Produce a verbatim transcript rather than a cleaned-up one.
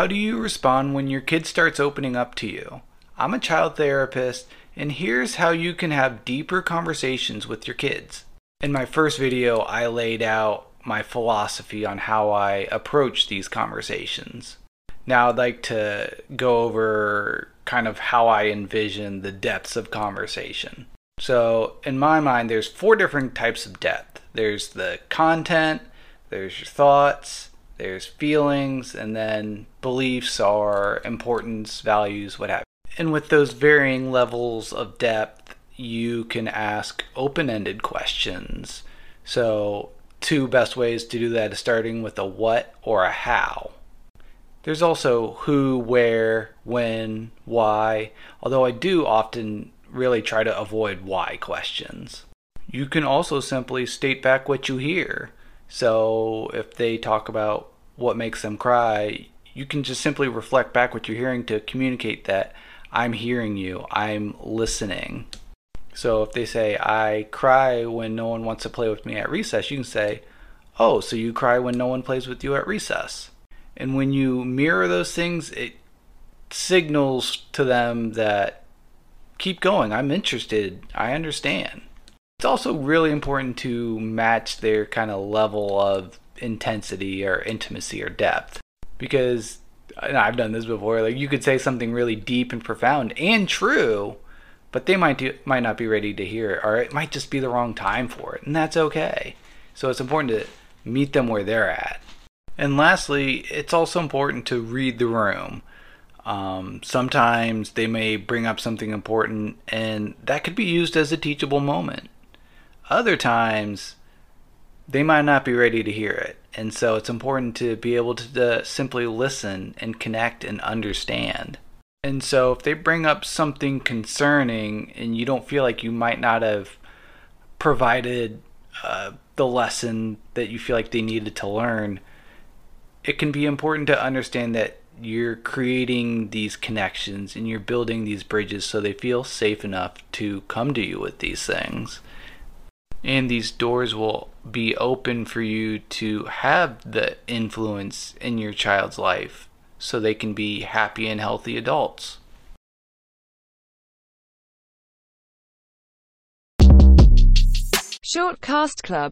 How do you respond when your kid starts opening up to you? I'm a child therapist, and here's how you can have deeper conversations with your kids. In my first video, I laid out my philosophy on how I approach these conversations. Now I'd like to go over kind of how I envision the depths of conversation. So in my mind, there's four different types of depth. There's the content, there's your thoughts, there's feelings, and then beliefs or importance, values, what have you. And with those varying levels of depth, you can ask open-ended questions. So two best ways to do that is starting with a what or a how. There's also who, where, when, why, although I do often really try to avoid why questions. You can also simply state back what you hear. So if they talk about what makes them cry, you can just simply reflect back what you're hearing to communicate that I'm hearing you, I'm listening. So if they say, I cry when no one wants to play with me at recess, you can say, oh, so you cry when no one plays with you at recess. And when you mirror those things, it signals to them that keep going, I'm interested, I understand. It's also really important to match their kind of level of intensity or intimacy or depth, because, and I've done this before, like you could say something really deep and profound and true, but they might do, might not be ready to hear it, or it might just be the wrong time for it, and that's okay. So it's important to meet them where they're at. And lastly, it's also important to read the room. Um, sometimes they may bring up something important, and that could be used as a teachable moment. Other times, they might not be ready to hear it. And so it's important to be able to, to simply listen and connect and understand. And so if they bring up something concerning and you don't feel like you might not have provided uh, the lesson that you feel like they needed to learn, it can be important to understand that you're creating these connections and you're building these bridges so they feel safe enough to come to you with these things. And these doors will be open for you to have the influence in your child's life so they can be happy and healthy adults. Shortcast Club.